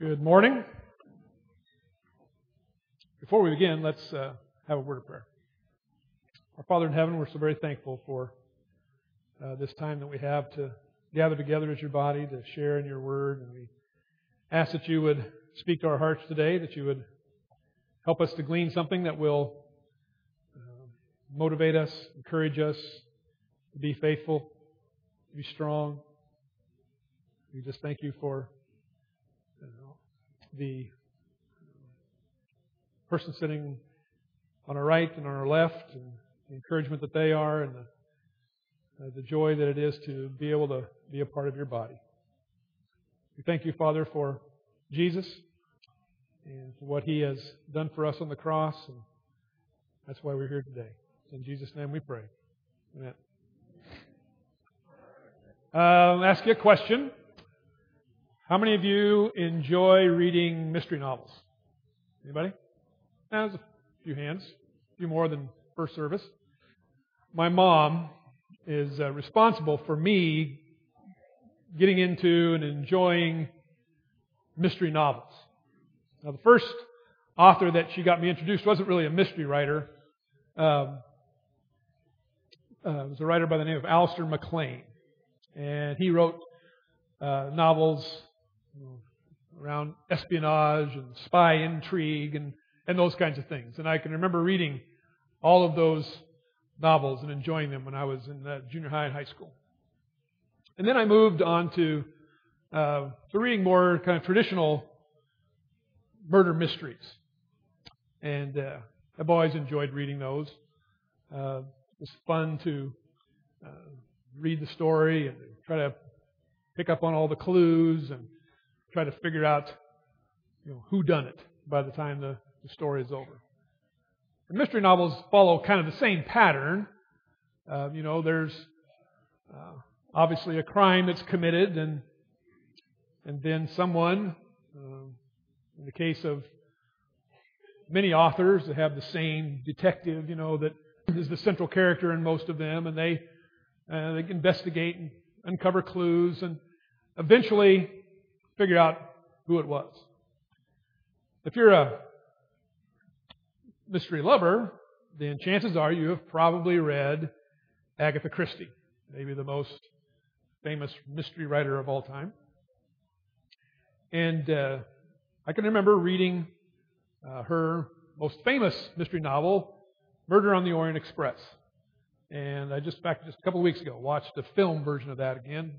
Good morning. Before we begin, let's have a word of prayer. Our Father in heaven, we're so very thankful for this time that we have to gather together as your body to share in your word. And we ask that you would speak to our hearts today, that you would help us to glean something that will motivate us, encourage us to be faithful, to be strong. We just thank you for the person sitting on our right and on our left, and the encouragement that they are, and the joy that it is to be able to be a part of your body. We thank you, Father, for Jesus and for what He has done for us on the cross, and that's why we're here today. In Jesus' name we pray. Amen. I'll ask you a question. How many of you enjoy reading mystery novels? Anybody? There's a few hands, a few more than first service. My mom is responsible for me getting into and enjoying mystery novels. Now, the first author that she got me introduced wasn't really a mystery writer. It was a writer by the name of Alistair MacLean, and he wrote novels around espionage and spy intrigue and those kinds of things. And I can remember reading all of those novels and enjoying them when I was in junior high and high school. And then I moved on to reading more kind of traditional murder mysteries. And I've always enjoyed reading those. It's fun to read the story and try to pick up on all the clues and try to figure out, who done it by the time the story is over. And mystery novels follow kind of the same pattern. There's obviously a crime that's committed, and then someone, in the case of many authors, they have the same detective, that is the central character in most of them, and they investigate and uncover clues, and eventually figure out who it was. If you're a mystery lover, then chances are you have probably read Agatha Christie, maybe the most famous mystery writer of all time. And I can remember reading her most famous mystery novel, Murder on the Orient Express. And I just a couple of weeks ago, watched the film version of that again,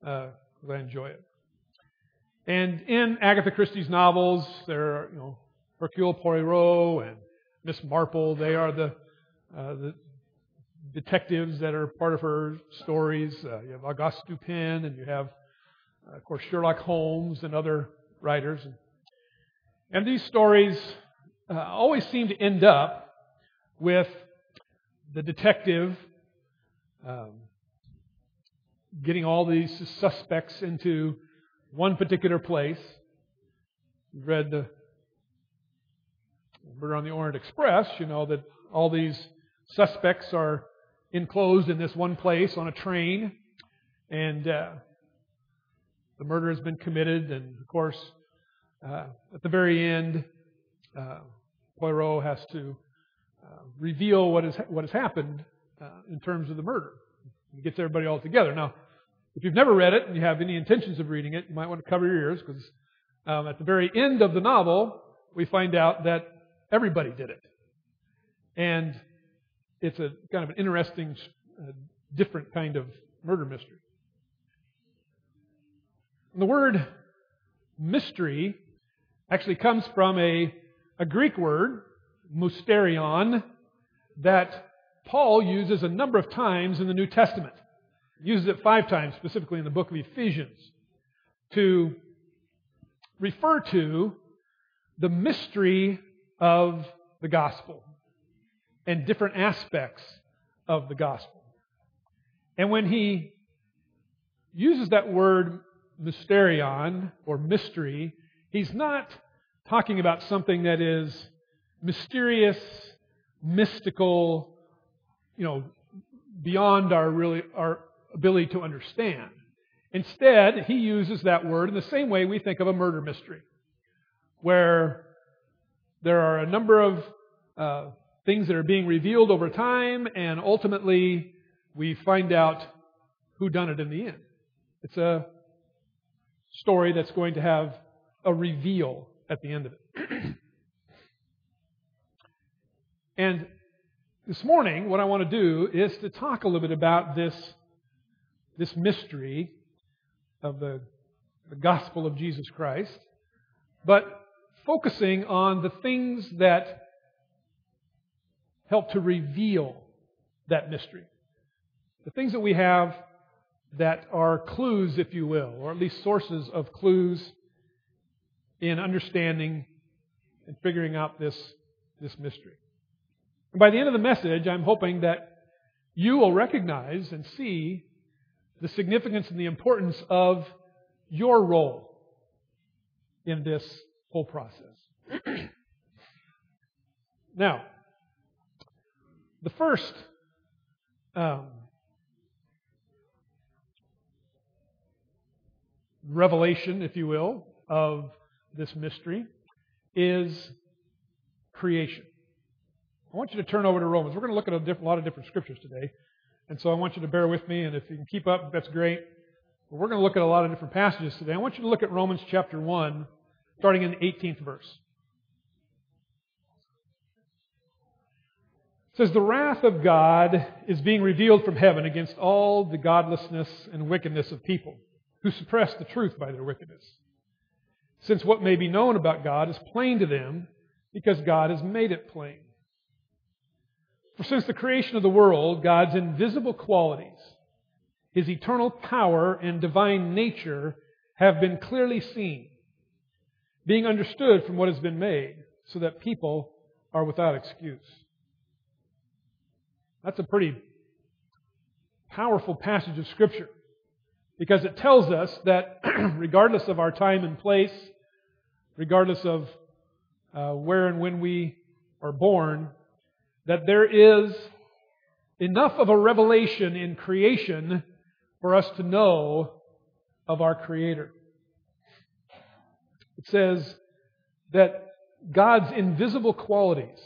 because I enjoy it. And in Agatha Christie's novels, there are, Hercule Poirot and Miss Marple. They are the detectives that are part of her stories. You have Auguste Dupin, and you have, of course, Sherlock Holmes and other writers. And these stories always seem to end up with the detective getting all these suspects into one particular place. You've read the Murder on the Orient Express, that all these suspects are enclosed in this one place on a train, and the murder has been committed, and of course, at the very end, Poirot has to reveal what has happened in terms of the murder. It gets everybody all together. Now, if you've never read it and you have any intentions of reading it, you might want to cover your ears, because at the very end of the novel, we find out that everybody did it. And it's a kind of an interesting, different kind of murder mystery. And the word mystery actually comes from a Greek word, mysterion, that Paul uses a number of times in the New Testament. He uses it 5 times, specifically in the book of Ephesians, to refer to the mystery of the gospel and different aspects of the gospel. And when he uses that word mysterion, or mystery, he's not talking about something that is mysterious, mystical, beyond our ability to understand. Instead, he uses that word in the same way we think of a murder mystery. where there are a number of things that are being revealed over time, and ultimately we find out who done it in the end. It's a story that's going to have a reveal at the end of it. And this morning, what I want to do is to talk a little bit about this mystery of the gospel of Jesus Christ, but focusing on the things that help to reveal that mystery. The things that we have that are clues, if you will, or at least sources of clues in understanding and figuring out this mystery. And by the end of the message, I'm hoping that you will recognize and see the significance and the importance of your role in this whole process. Now, the first revelation, if you will, of this mystery is creation. I want you to turn over to Romans. We're going to look at a lot of different scriptures today. And so I want you to bear with me, and if you can keep up, that's great. But we're going to look at a lot of different passages today. I want you to look at Romans chapter 1, starting in the 18th verse. It says, "The wrath of God is being revealed from heaven against all the godlessness and wickedness of people who suppress the truth by their wickedness. Since what may be known about God is plain to them, because God has made it plain. For since the creation of the world, God's invisible qualities, His eternal power and divine nature, have been clearly seen, being understood from what has been made, so that people are without excuse." That's a pretty powerful passage of Scripture, because it tells us that regardless of our time and place, regardless of where and when we are born, that there is enough of a revelation in creation for us to know of our Creator. It says that God's invisible qualities,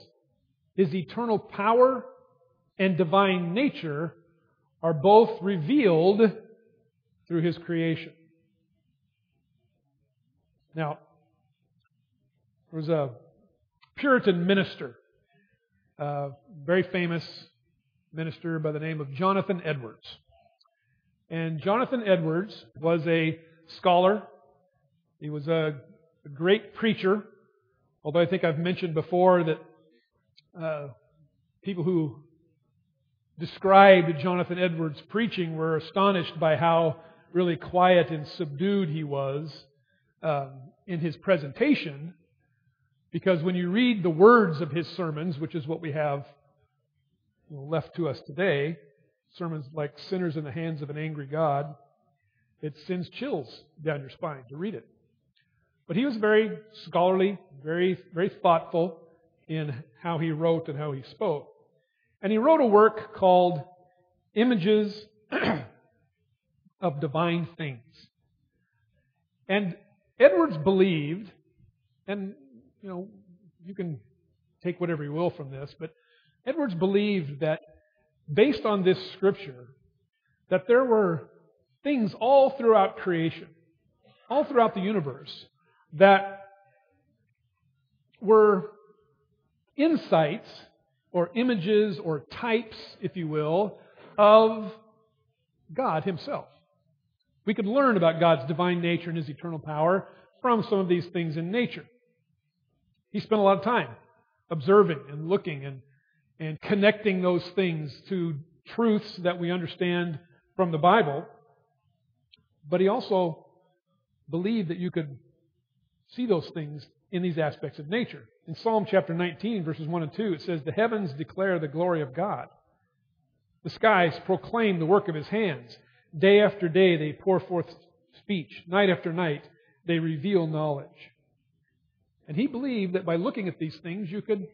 His eternal power and divine nature, are both revealed through His creation. Now, there was a Puritan minister, a very famous minister by the name of Jonathan Edwards. And Jonathan Edwards was a scholar. He was a great preacher, although I think I've mentioned before that people who described Jonathan Edwards' preaching were astonished by how really quiet and subdued he was in his presentation, because when you read the words of his sermons, which is what we have left to us today, sermons like "Sinners in the Hands of an Angry God," it sends chills down your spine to read it. But he was very scholarly, very, very thoughtful in how he wrote and how he spoke. And he wrote a work called "Images of Divine Things." And Edwards believed, and you can take whatever you will from this, but Edwards believed that based on this scripture, that there were things all throughout creation, all throughout the universe, that were insights or images or types, if you will, of God Himself. We could learn about God's divine nature and His eternal power from some of these things in nature. He spent a lot of time observing and looking and connecting those things to truths that we understand from the Bible. But he also believed that you could see those things in these aspects of nature. In Psalm chapter 19, verses 1 and 2, it says, "The heavens declare the glory of God. The skies proclaim the work of His hands. Day after day they pour forth speech. Night after night they reveal knowledge." And he believed that by looking at these things, you could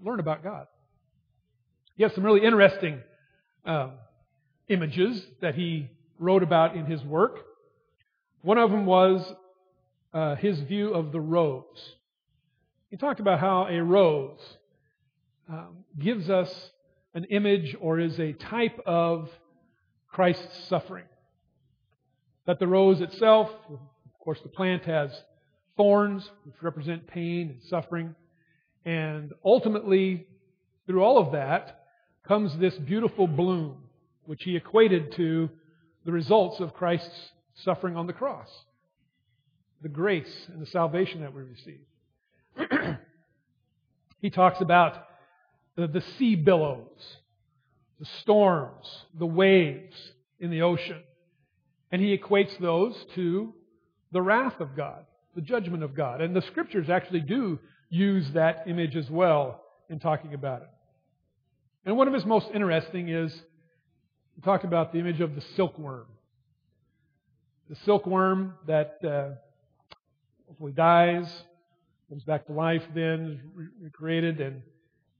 learn about God. He has some really interesting images that he wrote about in his work. One of them was his view of the rose. He talked about how a rose gives us an image or is a type of Christ's suffering. That the rose itself, of course the plant has thorns, which represent pain and suffering. And ultimately, through all of that, comes this beautiful bloom, which he equated to the results of Christ's suffering on the cross. The grace and the salvation that we receive. He talks about the sea billows, the storms, the waves in the ocean. And he equates those to the wrath of God, the judgment of God. And the Scriptures actually do use that image as well in talking about it. And one of his most interesting is he talked about the image of the silkworm. The silkworm that hopefully dies, comes back to life then, is recreated, and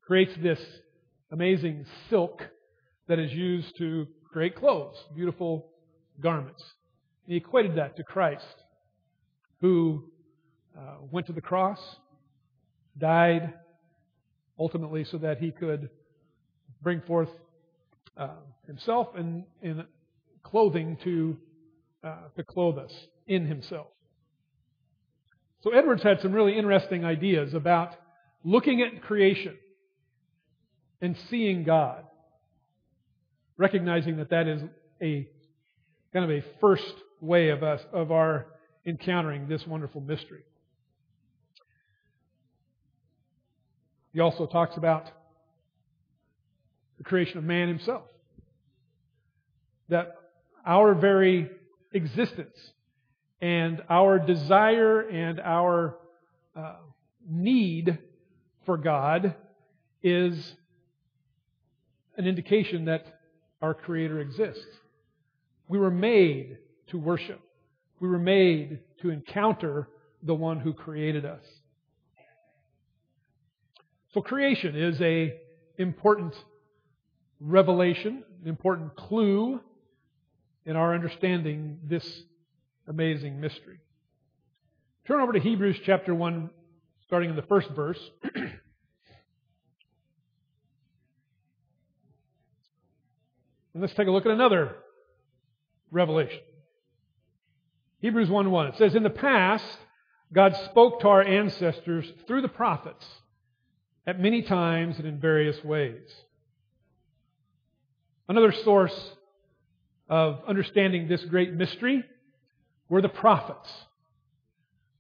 creates this amazing silk that is used to create clothes, beautiful garments. He equated that to Christ, who went to the cross, died, ultimately so that he could bring forth himself in clothing to clothe us in himself. So Edwards had some really interesting ideas about looking at creation and seeing God, recognizing that that is a kind of a first way of our encountering this wonderful mystery. He also talks about the creation of man himself. That our very existence and our desire and our need for God is an indication that our Creator exists. We were made to worship. We were made to encounter the one who created us. So creation is an important revelation, an important clue in our understanding this amazing mystery. Turn over to Hebrews chapter 1, starting in the first verse. And let's take a look at another revelation. Hebrews 1:1. It says, "In the past, God spoke to our ancestors through the prophets at many times and in various ways." Another source of understanding this great mystery were the prophets.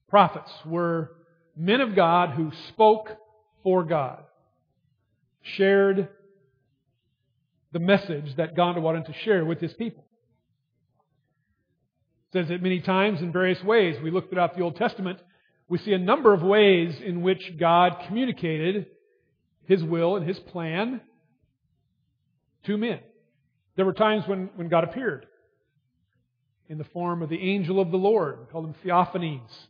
Prophets were men of God who spoke for God, shared the message that God wanted to share with His people. It says it many times in various ways. We look throughout the Old Testament, we see a number of ways in which God communicated His will and His plan to men. There were times when God appeared in the form of the angel of the Lord. We call them theophanies,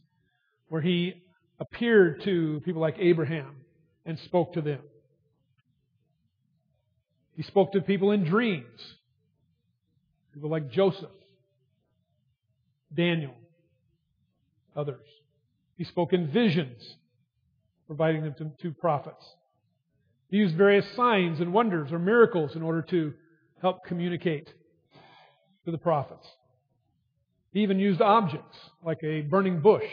where He appeared to people like Abraham and spoke to them. He spoke to people in dreams, people like Joseph, Daniel, others. He spoke in visions, providing them to two prophets. He used various signs and wonders or miracles in order to help communicate to the prophets. He even used objects like a burning bush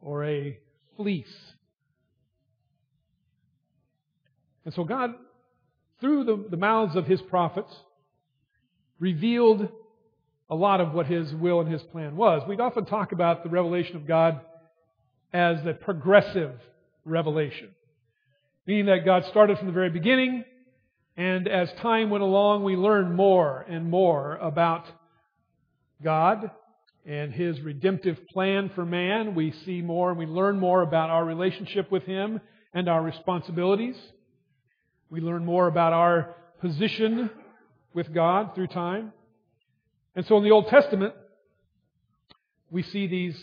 or a fleece. And so God, through the mouths of His prophets, revealed a lot of what His will and His plan was. We'd often talk about the revelation of God as a progressive revelation, meaning that God started from the very beginning, and as time went along, we learned more and more about God and His redemptive plan for man. We see more and we learn more about our relationship with Him and our responsibilities. We learn more about our position with God through time. And so in the Old Testament, we see these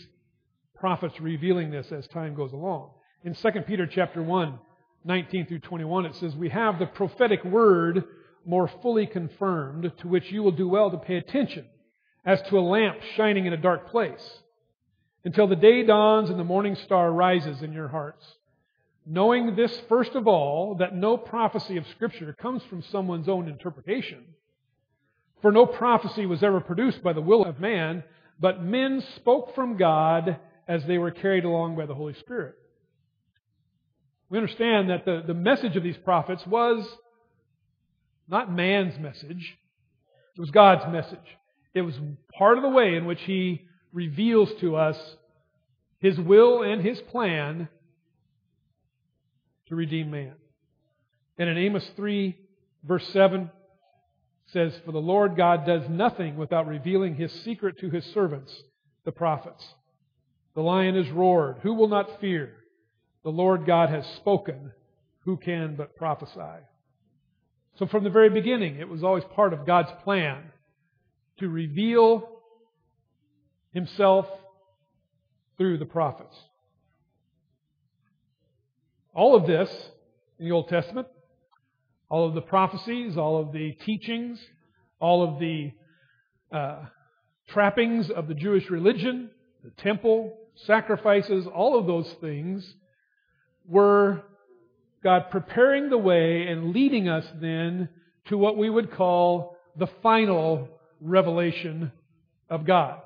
prophets revealing this as time goes along. In 2 Peter chapter 1, 19 through 21, it says, "We have the prophetic word more fully confirmed, to which you will do well to pay attention, as to a lamp shining in a dark place, until the day dawns and the morning star rises in your hearts. Knowing this, first of all, that no prophecy of Scripture comes from someone's own interpretation. For no prophecy was ever produced by the will of man, but men spoke from God as they were carried along by the Holy Spirit. We understand that the message of these prophets was not man's message. It was God's message. It was part of the way in which He reveals to us His will and His plan to redeem man. And in Amos 3, verse 7, it says, "For the Lord God does nothing without revealing His secret to His servants, the prophets. The lion has roared. Who will not fear? The Lord God has spoken. Who can but prophesy?" So from the very beginning, it was always part of God's plan to reveal Himself through the prophets. All of this in the Old Testament, all of the prophecies, all of the teachings, all of the trappings of the Jewish religion, the temple, sacrifices, all of those things were God preparing the way and leading us then to what we would call the final revelation of God.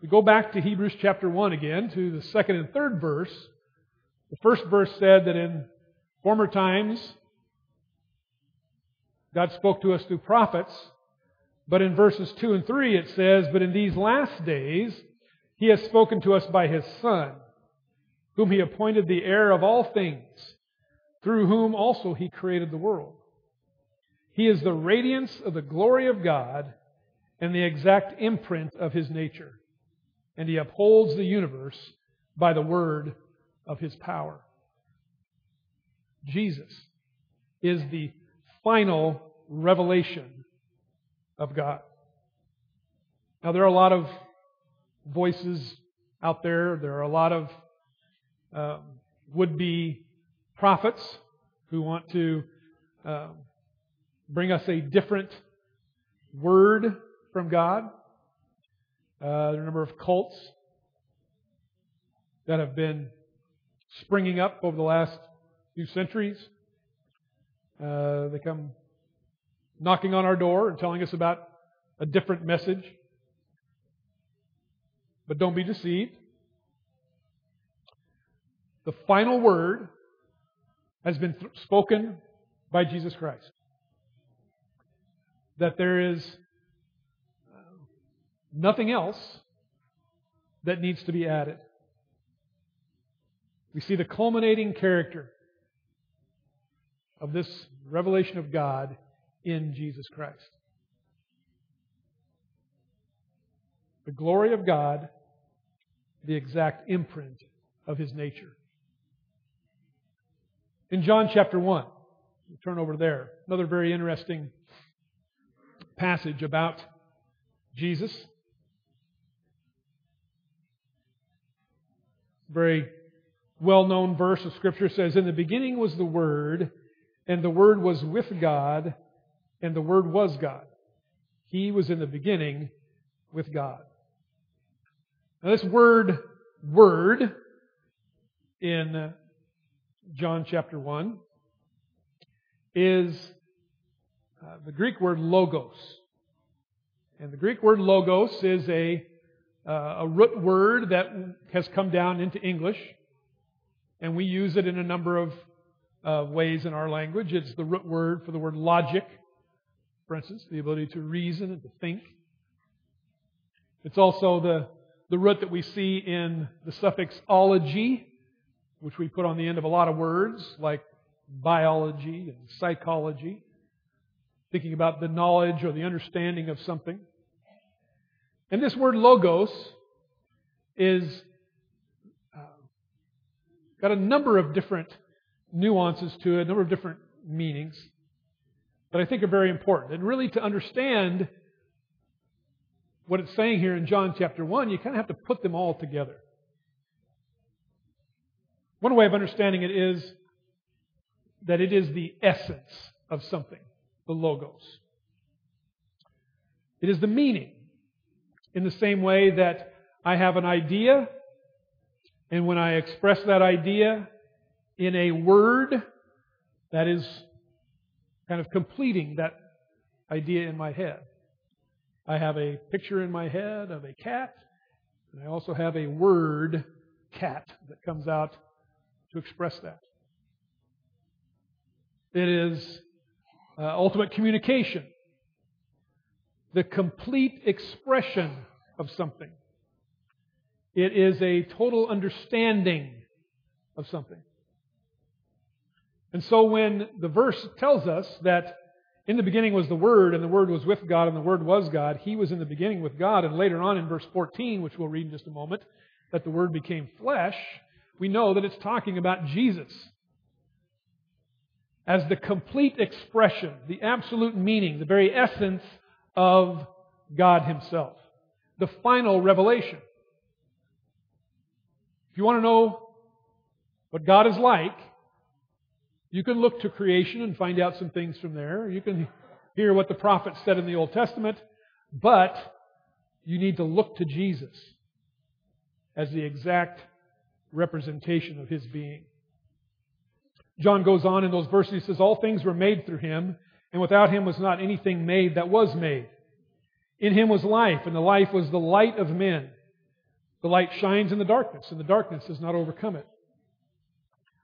We go back to Hebrews chapter 1 again, to the second and third verse. The first verse said that in former times God spoke to us through prophets, but in verses 2 and 3 it says, "But in these last days He has spoken to us by His Son, whom He appointed the heir of all things, through whom also He created the world. He is the radiance of the glory of God and the exact imprint of His nature, and He upholds the universe by the word of His power." Jesus is the final revelation of God. Now, there are a lot of voices out there. There are a lot of would-be prophets who want to bring us a different word from God. There are a number of cults that have been springing up over the last few centuries. They come knocking on our door and telling us about a different message. But don't be deceived. The final word has been spoken by Jesus Christ. That there is nothing else that needs to be added. We see the culminating character of this revelation of God in Jesus Christ. The glory of God, the exact imprint of His nature. In John chapter 1, we'll turn over there, another very interesting passage about Jesus. Very well-known verse of Scripture says, "In the beginning was the Word, and the Word was with God, and the Word was God. He was in the beginning with God." Now this word, in John chapter 1, is the Greek word logos. And the Greek word logos is a root word that has come down into English. And we use it in a number of ways in our language. It's the root word for the word logic, for instance, the ability to reason and to think. It's also the root that we see in the suffix ology, which we put on the end of a lot of words like biology and psychology, thinking about the knowledge or the understanding of something. And this word logos is got a number of different nuances to it, a number of different meanings that I think are very important. And really to understand what it's saying here in John chapter 1, you kind of have to put them all together. One way of understanding it is that it is the essence of something, the logos. It is the meaning, in the same way that I have an idea, and when I express that idea in a word, that is kind of completing that idea in my head. I have a picture in my head of a cat, and I also have a word, cat, that comes out to express that. It is ultimate communication, the complete expression of something. It is a total understanding of something. And so when the verse tells us that in the beginning was the Word, and the Word was with God, and the Word was God, He was in the beginning with God, and later on in verse 14, which we'll read in just a moment, that the Word became flesh, we know that it's talking about Jesus as the complete expression, the absolute meaning, the very essence of God Himself, the final revelation. If you want to know what God is like, you can look to creation and find out some things from there. You can hear what the prophets said in the Old Testament, but you need to look to Jesus as the exact representation of His being. John goes on in those verses, he says, all things were made through Him, and without Him was not anything made that was made. In Him was life, and the life was the light of men. The light shines in the darkness, and the darkness does not overcome it.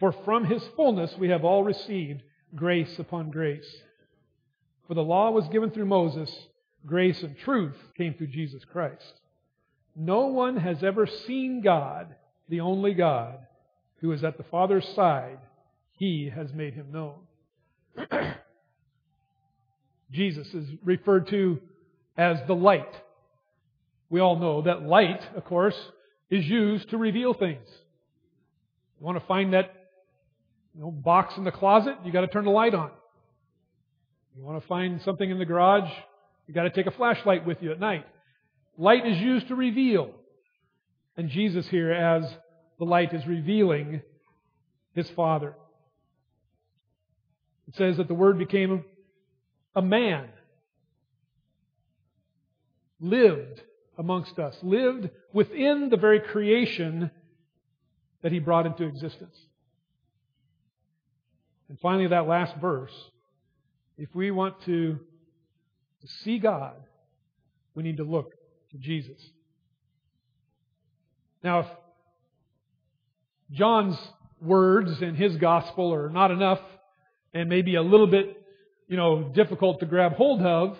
For from His fullness we have all received grace upon grace. For the law was given through Moses, grace and truth came through Jesus Christ. No one has ever seen God, the only God, who is at the Father's side. He has made Him known. Jesus is referred to as the light. We all know that light, of course, is used to reveal things. You want to find that box in the closet? You got to turn the light on. You want to find something in the garage? You got to take a flashlight with you at night. Light is used to reveal. And Jesus here, as the light, is revealing His Father. It says that the Word became a man, lived amongst us, lived within the very creation that He brought into existence. And finally, that last verse, if we want to see God, we need to look to Jesus. Now, if John's words in his gospel are not enough and maybe a little bit, difficult to grab hold of,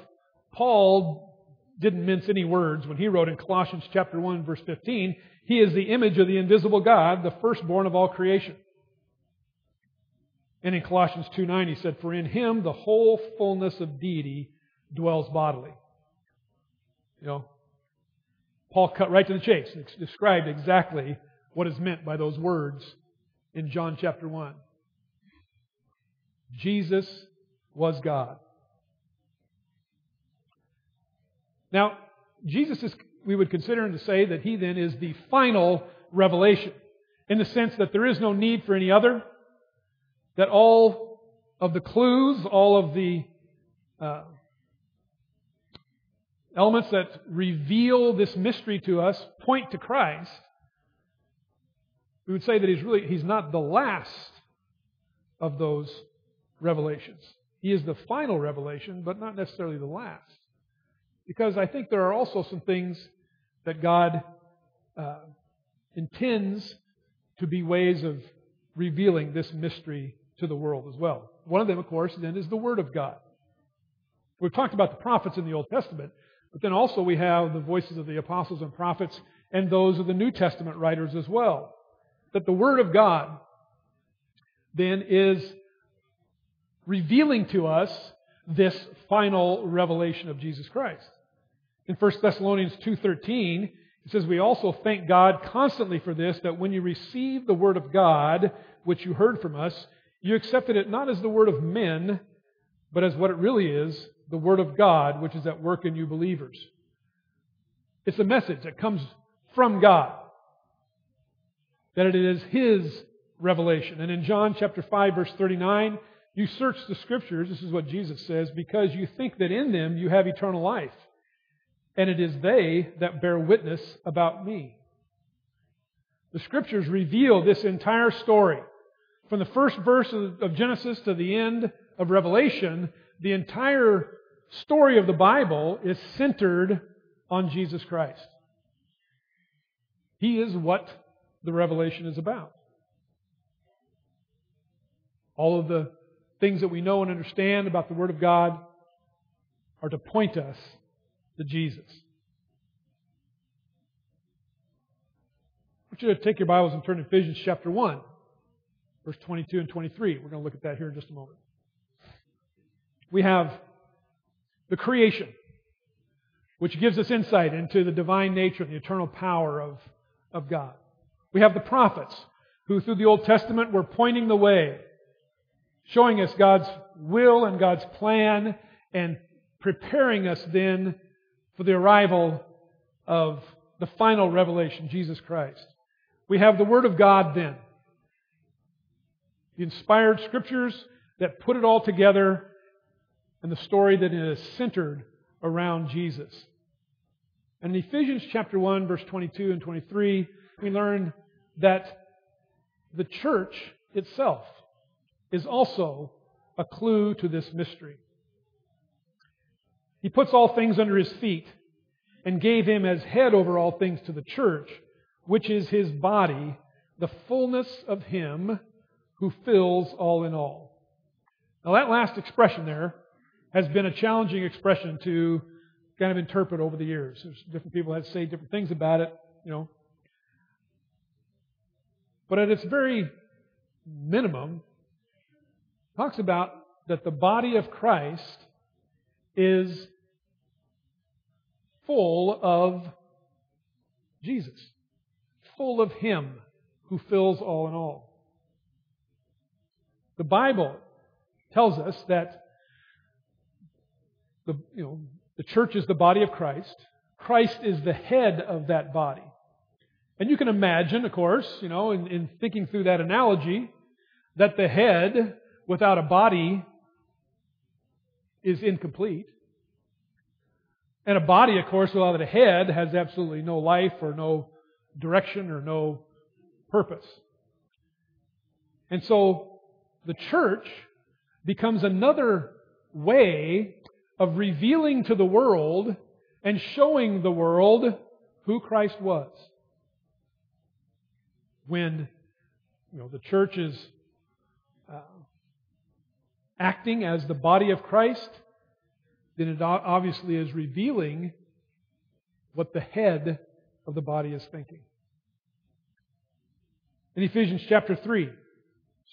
Paul didn't mince any words when he wrote in Colossians chapter 1, verse 15, He is the image of the invisible God, the firstborn of all creation. And in Colossians 2:9 he said, For in Him the whole fullness of deity dwells bodily. Paul cut right to the chase and described exactly what is meant by those words in John chapter 1. Jesus was God. Now, Jesus is... We would consider him to say that he then is the final revelation in the sense that there is no need for any other, that all of the clues, all of the elements that reveal this mystery to us point to Christ. We would say that he's not the last of those revelations. He is the final revelation, but not necessarily the last. Because I think there are also some things that God intends to be ways of revealing this mystery to the world as well. One of them, of course, then is the Word of God. We've talked about the prophets in the Old Testament, but then also we have the voices of the apostles and prophets and those of the New Testament writers as well. That the Word of God then is revealing to us this final revelation of Jesus Christ. In 1 Thessalonians 2:13, it says, "We also thank God constantly for this, that when you received the Word of God, which you heard from us, you accepted it not as the word of men, but as what it really is, the Word of God, which is at work in you believers." It's a message that comes from God, that it is His revelation. And in John chapter 5, verse 39, "You search the Scriptures," this is what Jesus says, "because you think that in them you have eternal life, and it is they that bear witness about me." The Scriptures reveal this entire story. From the first verse of Genesis to the end of Revelation, the entire story of the Bible is centered on Jesus Christ. He is what the revelation is about. All of the things that we know and understand about the Word of God are to point us to Jesus. I want you to take your Bibles and turn to Ephesians chapter 1, verse 22 and 23. We're going to look at that here in just a moment. We have the creation, which gives us insight into the divine nature and the eternal power of God. We have the prophets, who through the Old Testament were pointing the way, showing us God's will and God's plan, and preparing us then for the arrival of the final revelation, Jesus Christ. We have the Word of God then, the inspired Scriptures that put it all together, and the story that is centered around Jesus. And in Ephesians chapter 1, verse 22 and 23, we learn that the church itself is also a clue to this mystery. He puts all things under His feet and gave Him as head over all things to the church, which is His body, the fullness of Him who fills all in all. Now that last expression there has been a challenging expression to kind of interpret over the years. There's different people that say different things about it, you know. But at its very minimum, it talks about that the body of Christ is full of Jesus, full of Him who fills all in all. The Bible tells us that the church is the body of Christ. Christ is the head of that body. And you can imagine, of course, in thinking through that analogy, that the head without a body is incomplete. And a body, of course, without a head has absolutely no life or no direction or no purpose. And so the church becomes another way of revealing to the world and showing the world who Christ was. When the church is acting as the body of Christ, then it obviously is revealing what the head of the body is thinking. In Ephesians chapter 3,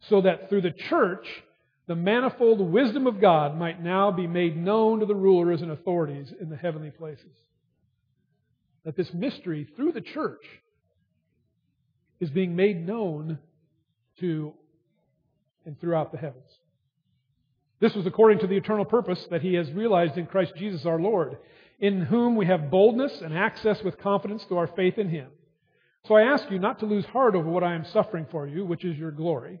so that through the church the manifold wisdom of God might now be made known to the rulers and authorities in the heavenly places." That this mystery through the church is being made known to and throughout the heavens. "This was according to the eternal purpose that He has realized in Christ Jesus our Lord, in whom we have boldness and access with confidence through our faith in Him. So I ask you not to lose heart over what I am suffering for you, which is your glory.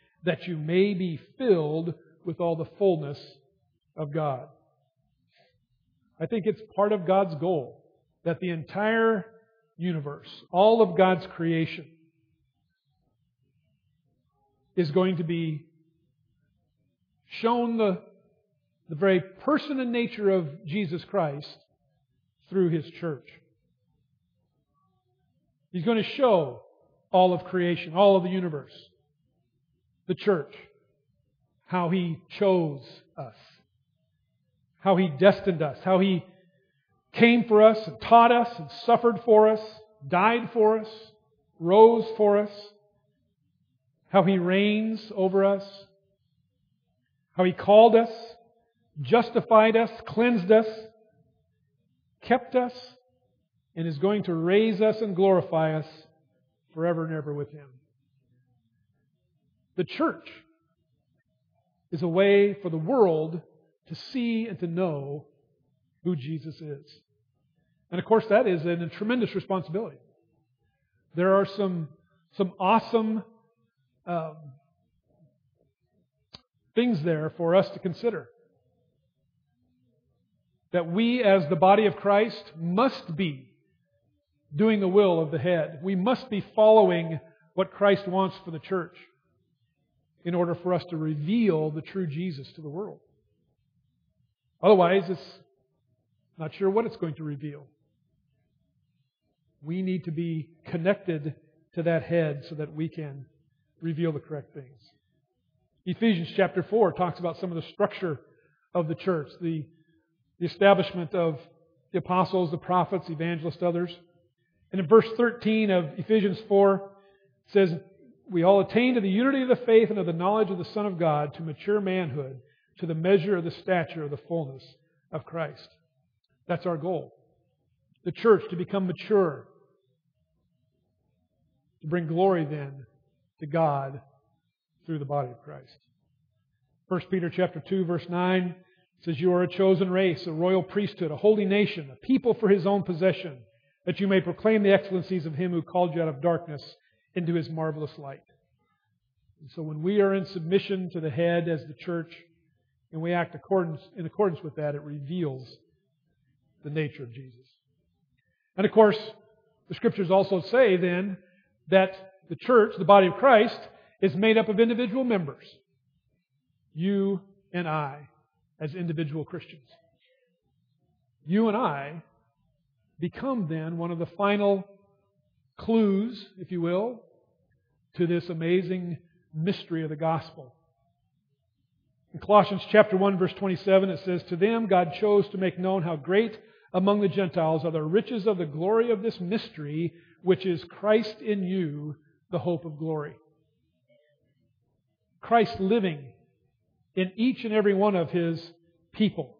that you may be filled with all the fullness of God. I think it's part of God's goal that the entire universe, all of God's creation, is going to be shown the very person and nature of Jesus Christ through His church. He's going to show all of creation, all of the universe, the church, how He chose us, how He destined us, how He came for us and taught us and suffered for us, died for us, rose for us, how He reigns over us, how He called us, justified us, cleansed us, kept us, and is going to raise us and glorify us forever and ever with Him. The church is a way for the world to see and to know who Jesus is. And of course, that is a tremendous responsibility. There are some awesome things there for us to consider. That we as the body of Christ must be doing the will of the head. We must be following what Christ wants for the church in order for us to reveal the true Jesus to the world. Otherwise, it's not sure what it's going to reveal. We need to be connected to that head so that we can reveal the correct things. Ephesians chapter 4 talks about some of the structure of the church, the establishment of the apostles, the prophets, evangelists, others. And in verse 13 of Ephesians 4, it says, "We all attain to the unity of the faith and of the knowledge of the Son of God, to mature manhood, to the measure of the stature of the fullness of Christ." That's our goal. The church to become mature, to bring glory then to God through the body of Christ. 1 Peter chapter 2, verse 9 says, "You are a chosen race, a royal priesthood, a holy nation, a people for His own possession, that you may proclaim the excellencies of Him who called you out of darkness into His marvelous light." And so when we are in submission to the head as the church, and we act in accordance with that, it reveals the nature of Jesus. And of course, the Scriptures also say then that the church, the body of Christ, is made up of individual members. You and I, as individual Christians. You and I become then one of the final clues, if you will, to this amazing mystery of the gospel. In Colossians chapter 1, verse 27, it says, "To them God chose to make known how great among the Gentiles are the riches of the glory of this mystery, which is Christ in you, the hope of glory." Christ living in each and every one of His people,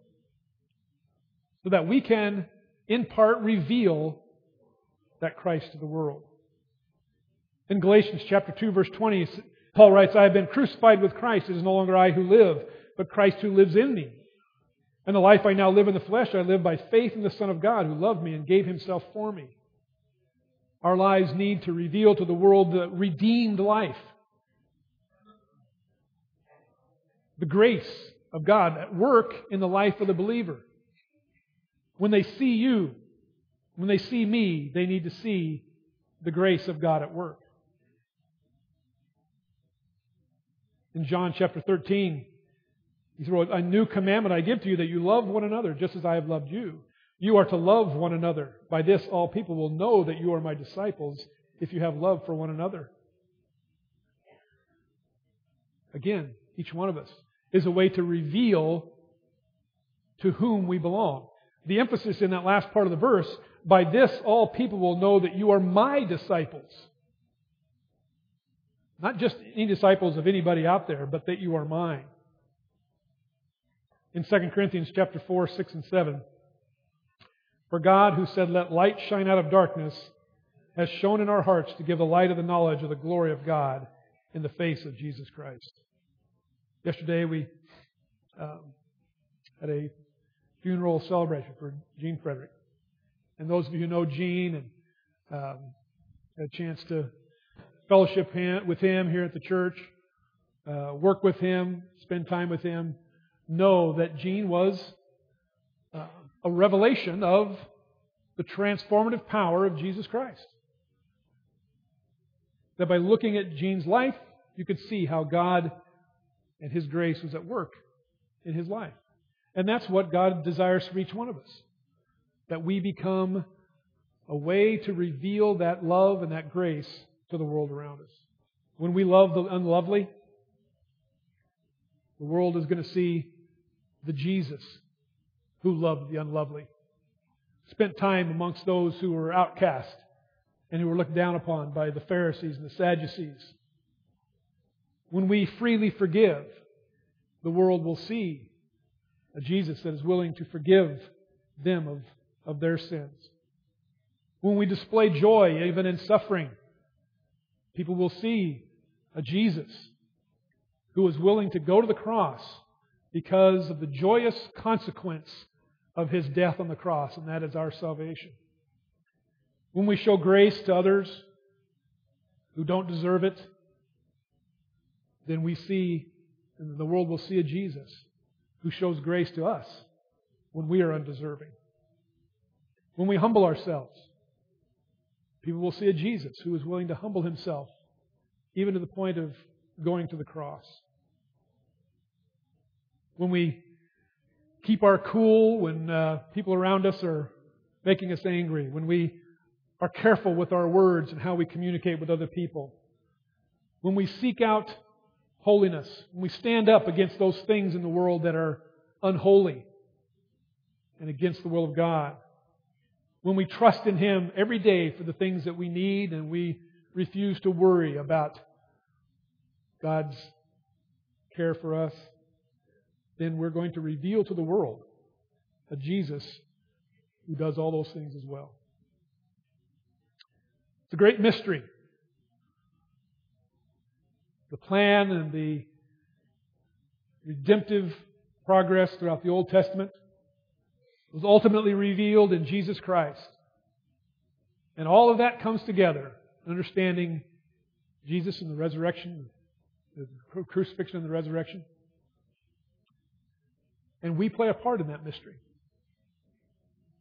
so that we can, in part, reveal that Christ to the world. In Galatians chapter 2, verse 20, Paul writes, "I have been crucified with Christ. It is no longer I who live, but Christ who lives in me. And the life I now live in the flesh, I live by faith in the Son of God who loved me and gave Himself for me." Our lives need to reveal to the world the redeemed life, the grace of God at work in the life of the believer. When they see you, when they see me, they need to see the grace of God at work. In John chapter 13, He wrote, "A new commandment I give to you, that you love one another just as I have loved you. You are to love one another. By this all people will know that you are my disciples, if you have love for one another." Again, each one of us is a way to reveal to whom we belong. The emphasis in that last part of the verse, "By this all people will know that you are my disciples." Not just any disciples of anybody out there, but that you are mine. in 2 Corinthians chapter 4, 6 and 7. For God, who said, "Let light shine out of darkness," has shone in our hearts to give the light of the knowledge of the glory of God in the face of Jesus Christ. Yesterday we had a funeral celebration for Jean Frederick. And those of you who know Jean and had a chance to fellowship with him here at the church, work with him, spend time with him, know that Jean was a revelation of the transformative power of Jesus Christ. That by looking at Jean's life, you could see how God and His grace was at work in his life. And that's what God desires for each one of us. That we become a way to reveal that love and that grace to the world around us. When we love the unlovely, the world is going to see the Jesus who loved the unlovely, spent time amongst those who were outcast and who were looked down upon by the Pharisees and the Sadducees. When we freely forgive, the world will see a Jesus that is willing to forgive them of their sins. When we display joy, even in suffering, people will see a Jesus who is willing to go to the cross because of the joyous consequence of His death on the cross, and that is our salvation. When we show grace to others who don't deserve it, then we see, and the world will see a Jesus who shows grace to us when we are undeserving. When we humble ourselves, people will see a Jesus who is willing to humble Himself, even to the point of going to the cross. When we keep our cool, when people around us are making us angry, when we are careful with our words and how we communicate with other people, when we seek out holiness, when we stand up against those things in the world that are unholy and against the will of God, when we trust in Him every day for the things that we need and we refuse to worry about God's care for us, then we're going to reveal to the world a Jesus who does all those things as well. It's a great mystery. The plan and the redemptive progress throughout the Old Testament was ultimately revealed in Jesus Christ. And all of that comes together in understanding Jesus and the resurrection, the crucifixion and the resurrection. And we play a part in that mystery.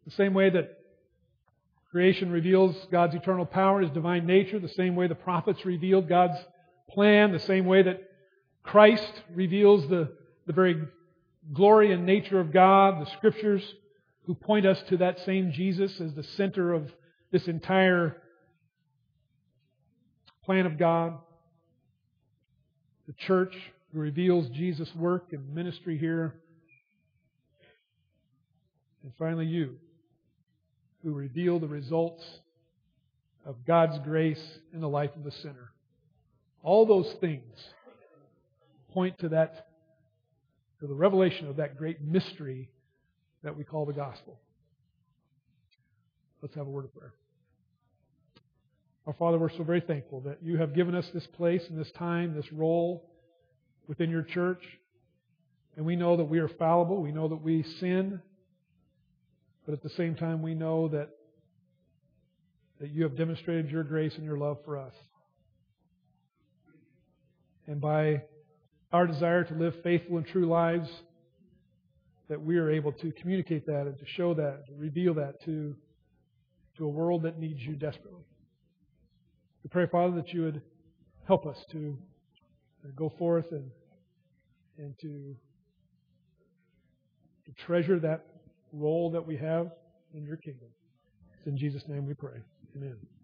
The same way that creation reveals God's eternal power, His divine nature, the same way the prophets revealed God's plan, the same way that Christ reveals the very glory and nature of God, the Scriptures, who point us to that same Jesus as the center of this entire plan of God. The church who reveals Jesus' work and ministry here. And finally, you, who reveal the results of God's grace in the life of the sinner. All those things point to that, to the revelation of that great mystery that we call the gospel. Let's have a word of prayer. Our Father, we're so very thankful that You have given us this place and this time, this role within Your church. And we know that we are fallible. We know that we sin. But at the same time, we know that You have demonstrated Your grace and Your love for us. And by our desire to live faithful and true lives, that we are able to communicate that and to show that, to reveal that to a world that needs You desperately. We pray, Father, that You would help us to go forth and to treasure that role that we have in Your kingdom. It's in Jesus' name we pray. Amen.